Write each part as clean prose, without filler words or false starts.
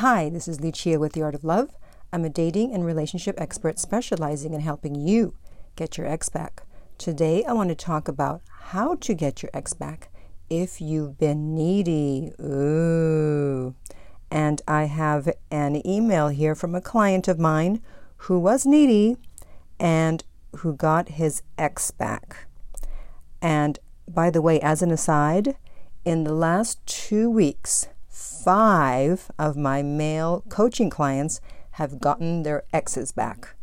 Hi, this is Lucia with The Art of Love. I'm a dating and relationship expert specializing in helping you get your ex back. Today, I want to talk about how to get your ex back if you've been needy. Ooh. And I have an email here from a client of mine who was needy and who got his ex back. And by the way, as an aside, in the last 2 weeks, 5 of my male coaching clients have gotten their exes back.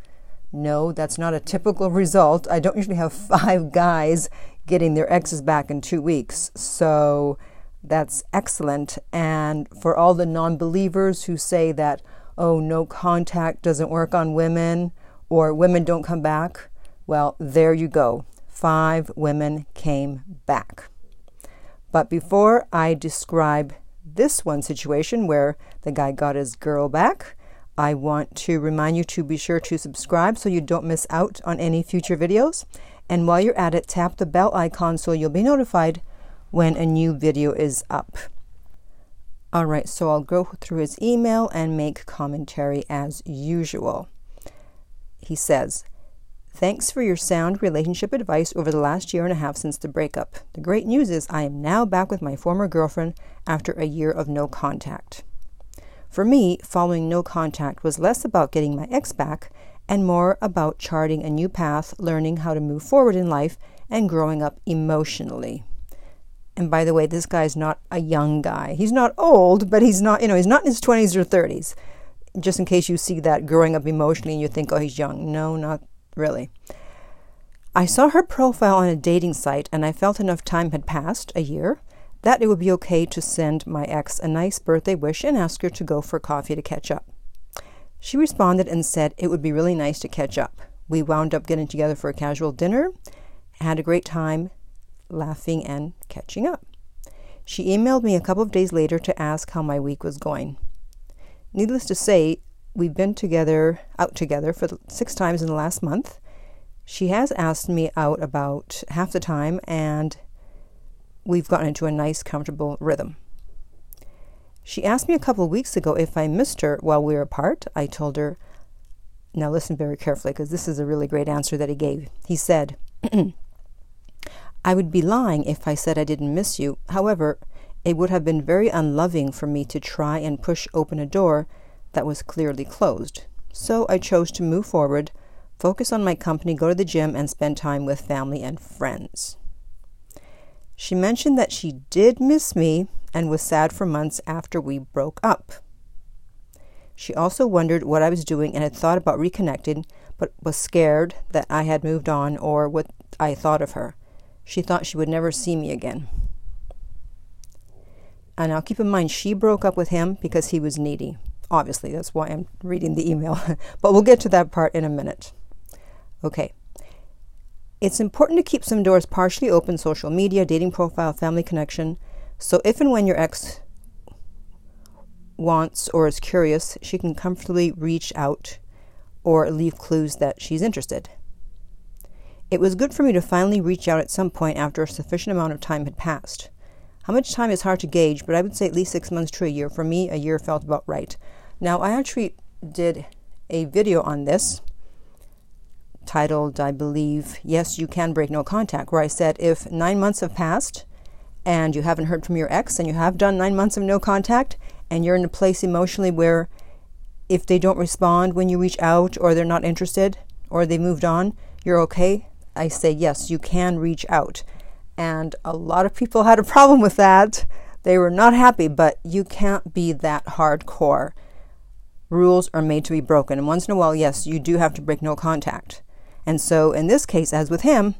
No, that's not a typical result. I don't usually have 5 guys getting their exes back in 2 weeks. So that's excellent. And for all the non-believers who say that, oh, no contact doesn't work on women or women don't come back, well, there you go. 5 women came back. But before I describe this one situation where the guy got his girl back, I want to remind you to be sure to subscribe so you don't miss out on any future videos. And while you're at it, tap the bell icon so you'll be notified when a new video is up. All right, so I'll go through his email and make commentary as usual. He says, "Thanks for your sound relationship advice over the last year and a half since the breakup. The great news is I am now back with my former girlfriend after a year of no contact. For me, following no contact was less about getting my ex back and more about charting a new path, learning how to move forward in life, and growing up emotionally." And by the way, this guy's not a young guy. He's not old, but he's not in his 20s or 30s. Just in case you see that growing up emotionally and you think, oh, he's young. No, not really. "I saw her profile on a dating site and I felt enough time had passed, a year, that it would be okay to send my ex a nice birthday wish and ask her to go for coffee to catch up. She responded and said it would be really nice to catch up. We wound up getting together for a casual dinner, had a great time laughing and catching up. She emailed me a couple of days later to ask how my week was going. Needless to say, we've been out together for 6 times in the last month. She has asked me out about half the time and we've gotten into a nice, comfortable rhythm. She asked me a couple of weeks ago if I missed her while we were apart. I told her," now listen very carefully because this is a really great answer that he gave. He said, "I would be lying if I said I didn't miss you. However, it would have been very unloving for me to try and push open a door that was clearly closed. So I chose to move forward, focus on my company, go to the gym, and spend time with family and friends. She mentioned that she did miss me and was sad for months after we broke up. She also wondered what I was doing and had thought about reconnecting, but was scared that I had moved on or what I thought of her. She thought she would never see me again." And now keep in mind, she broke up with him because he was needy. Obviously, that's why I'm reading the email, but we'll get to that part in a minute. Okay. "It's important to keep some doors partially open: social media, dating profile, family connection. So if and when your ex wants or is curious, she can comfortably reach out or leave clues that she's interested. It was good for me to finally reach out at some point after a sufficient amount of time had passed. How much time is hard to gauge, but I would say at least 6 months to a year. For me, a year felt about right." Now, I actually did a video on this titled, I believe, "Yes, You Can Break No Contact," where I said if 9 months have passed and you haven't heard from your ex and you have done 9 months of no contact and you're in a place emotionally where if they don't respond when you reach out or they're not interested or they moved on, you're okay, I say yes, you can reach out. And a lot of people had a problem with that. They were not happy, but you can't be that hardcore. Rules are made to be broken. And once in a while, yes, you do have to break no contact. And so in this case, as with him,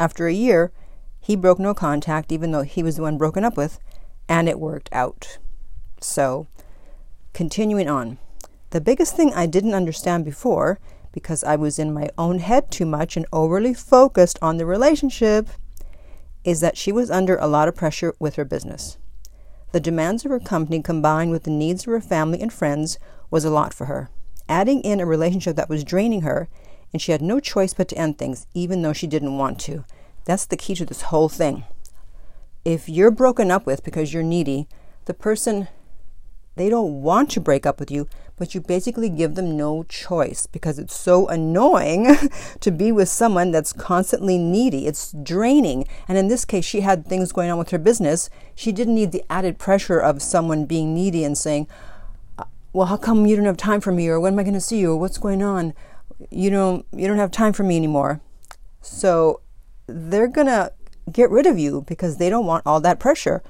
after a year, he broke no contact, even though he was the one broken up with, and it worked out. So continuing on. "The biggest thing I didn't understand before, because I was in my own head too much and overly focused on the relationship, is that she was under a lot of pressure with her business. The demands of her company combined with the needs of her family and friends was a lot for her. Adding in a relationship that was draining her, and she had no choice but to end things, even though she didn't want to." That's the key to this whole thing. If you're broken up with because you're needy, the person They don't want to break up with you, but you basically give them no choice because it's so annoying to be with someone that's constantly needy. It's draining. And in this case, she had things going on with her business. She didn't need the added pressure of someone being needy and saying, well, how come you don't have time for me? Or when am I going to see you? Or what's going on? You don't have time for me anymore. So they're going to get rid of you because they don't want all that pressure.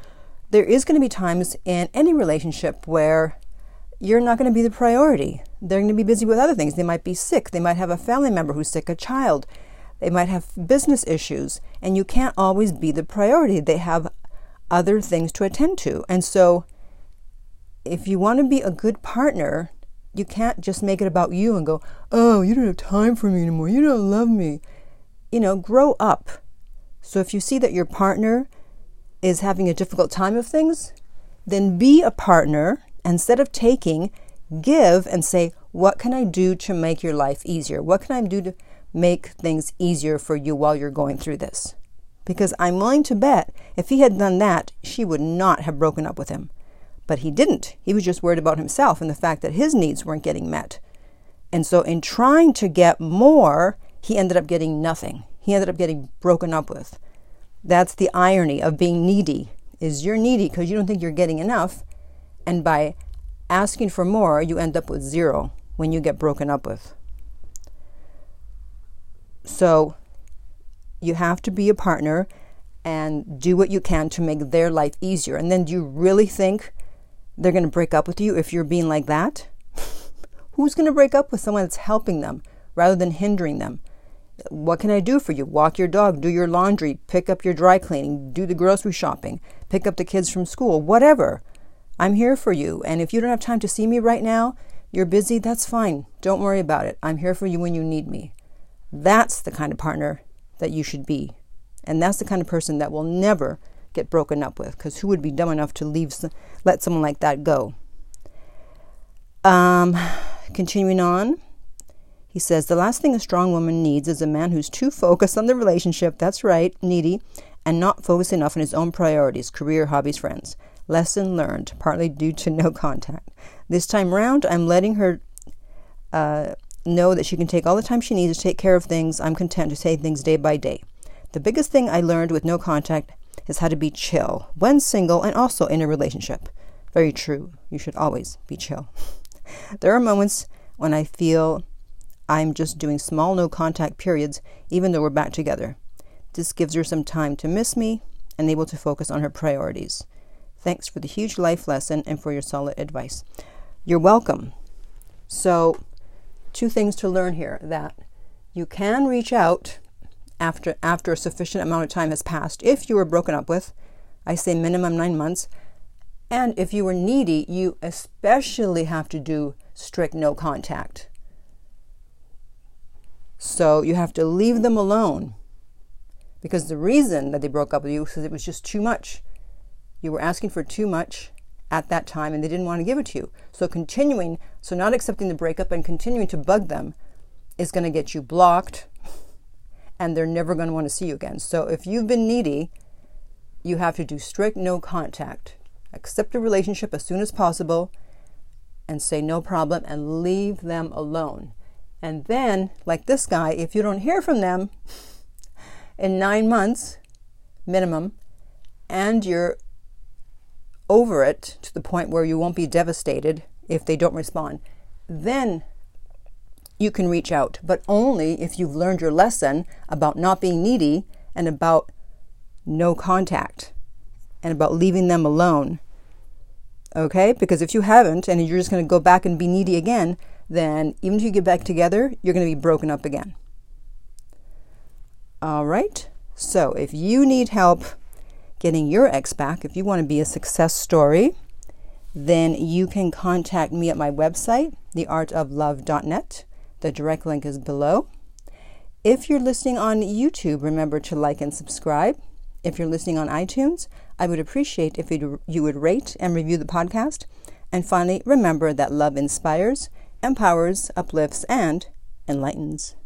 There is going to be times in any relationship where you're not going to be the priority. They're going to be busy with other things. They might be sick. They might have a family member who's sick, a child. They might have business issues, and you can't always be the priority. They have other things to attend to. And so if you want to be a good partner, you can't just make it about you and go, oh, you don't have time for me anymore. You don't love me. Grow up. So if you see that your partner is having a difficult time of things, then be a partner. Instead of taking, give and say, what can I do to make your life easier? What can I do to make things easier for you while you're going through this? Because I'm willing to bet if he had done that, she would not have broken up with him. But he didn't. He was just worried about himself and the fact that his needs weren't getting met. And so in trying to get more, he ended up getting nothing. He ended up getting broken up with. That's the irony of being needy, is you're needy because you don't think you're getting enough. And by asking for more, you end up with zero when you get broken up with. So you have to be a partner and do what you can to make their life easier. And then do you really think they're going to break up with you if you're being like that? Who's going to break up with someone that's helping them rather than hindering them? What can I do for you? Walk your dog, do your laundry, pick up your dry cleaning, do the grocery shopping, pick up the kids from school, whatever. I'm here for you. And if you don't have time to see me right now, you're busy, that's fine. Don't worry about it. I'm here for you when you need me. That's the kind of partner that you should be. And that's the kind of person that will never get broken up with, because who would be dumb enough to let someone like that go? Continuing on. He says, the last thing a strong woman needs is a man who's too focused on the relationship, that's right, needy, and not focused enough on his own priorities, career, hobbies, friends. Lesson learned, partly due to no contact. This time round, I'm letting her know that she can take all the time she needs to take care of things. I'm content to take things day by day. The biggest thing I learned with no contact is how to be chill, when single and also in a relationship. Very true. You should always be chill. There are moments when I feel I'm just doing small no-contact periods, even though we're back together. This gives her some time to miss me and able to focus on her priorities. Thanks for the huge life lesson and for your solid advice. You're welcome. So, two things to learn here, that you can reach out after a sufficient amount of time has passed. If you were broken up with, I say minimum 9 months. And if you were needy, you especially have to do strict no contact. So you have to leave them alone, because the reason that they broke up with you is it was just too much. You were asking for too much at that time and they didn't want to give it to you. So not accepting the breakup and continuing to bug them is going to get you blocked, and they're never going to want to see you again. So if you've been needy, you have to do strict no contact. Accept the relationship as soon as possible and say no problem and leave them alone. And then, like this guy, if you don't hear from them in 9 months minimum, and you're over it to the point where you won't be devastated if they don't respond, then you can reach out, but only if you've learned your lesson about not being needy and about no contact and about leaving them alone. Okay? Because if you haven't and you're just going to go back and be needy again, then even if you get back together, you're going to be broken up again. All right. So if you need help getting your ex back, if you want to be a success story, then you can contact me at my website, theartoflove.net. The direct link is below. If you're listening on YouTube, remember to like and subscribe. If you're listening on iTunes, I would appreciate if you would rate and review the podcast. And finally, remember that love inspires, empowers, uplifts, and enlightens.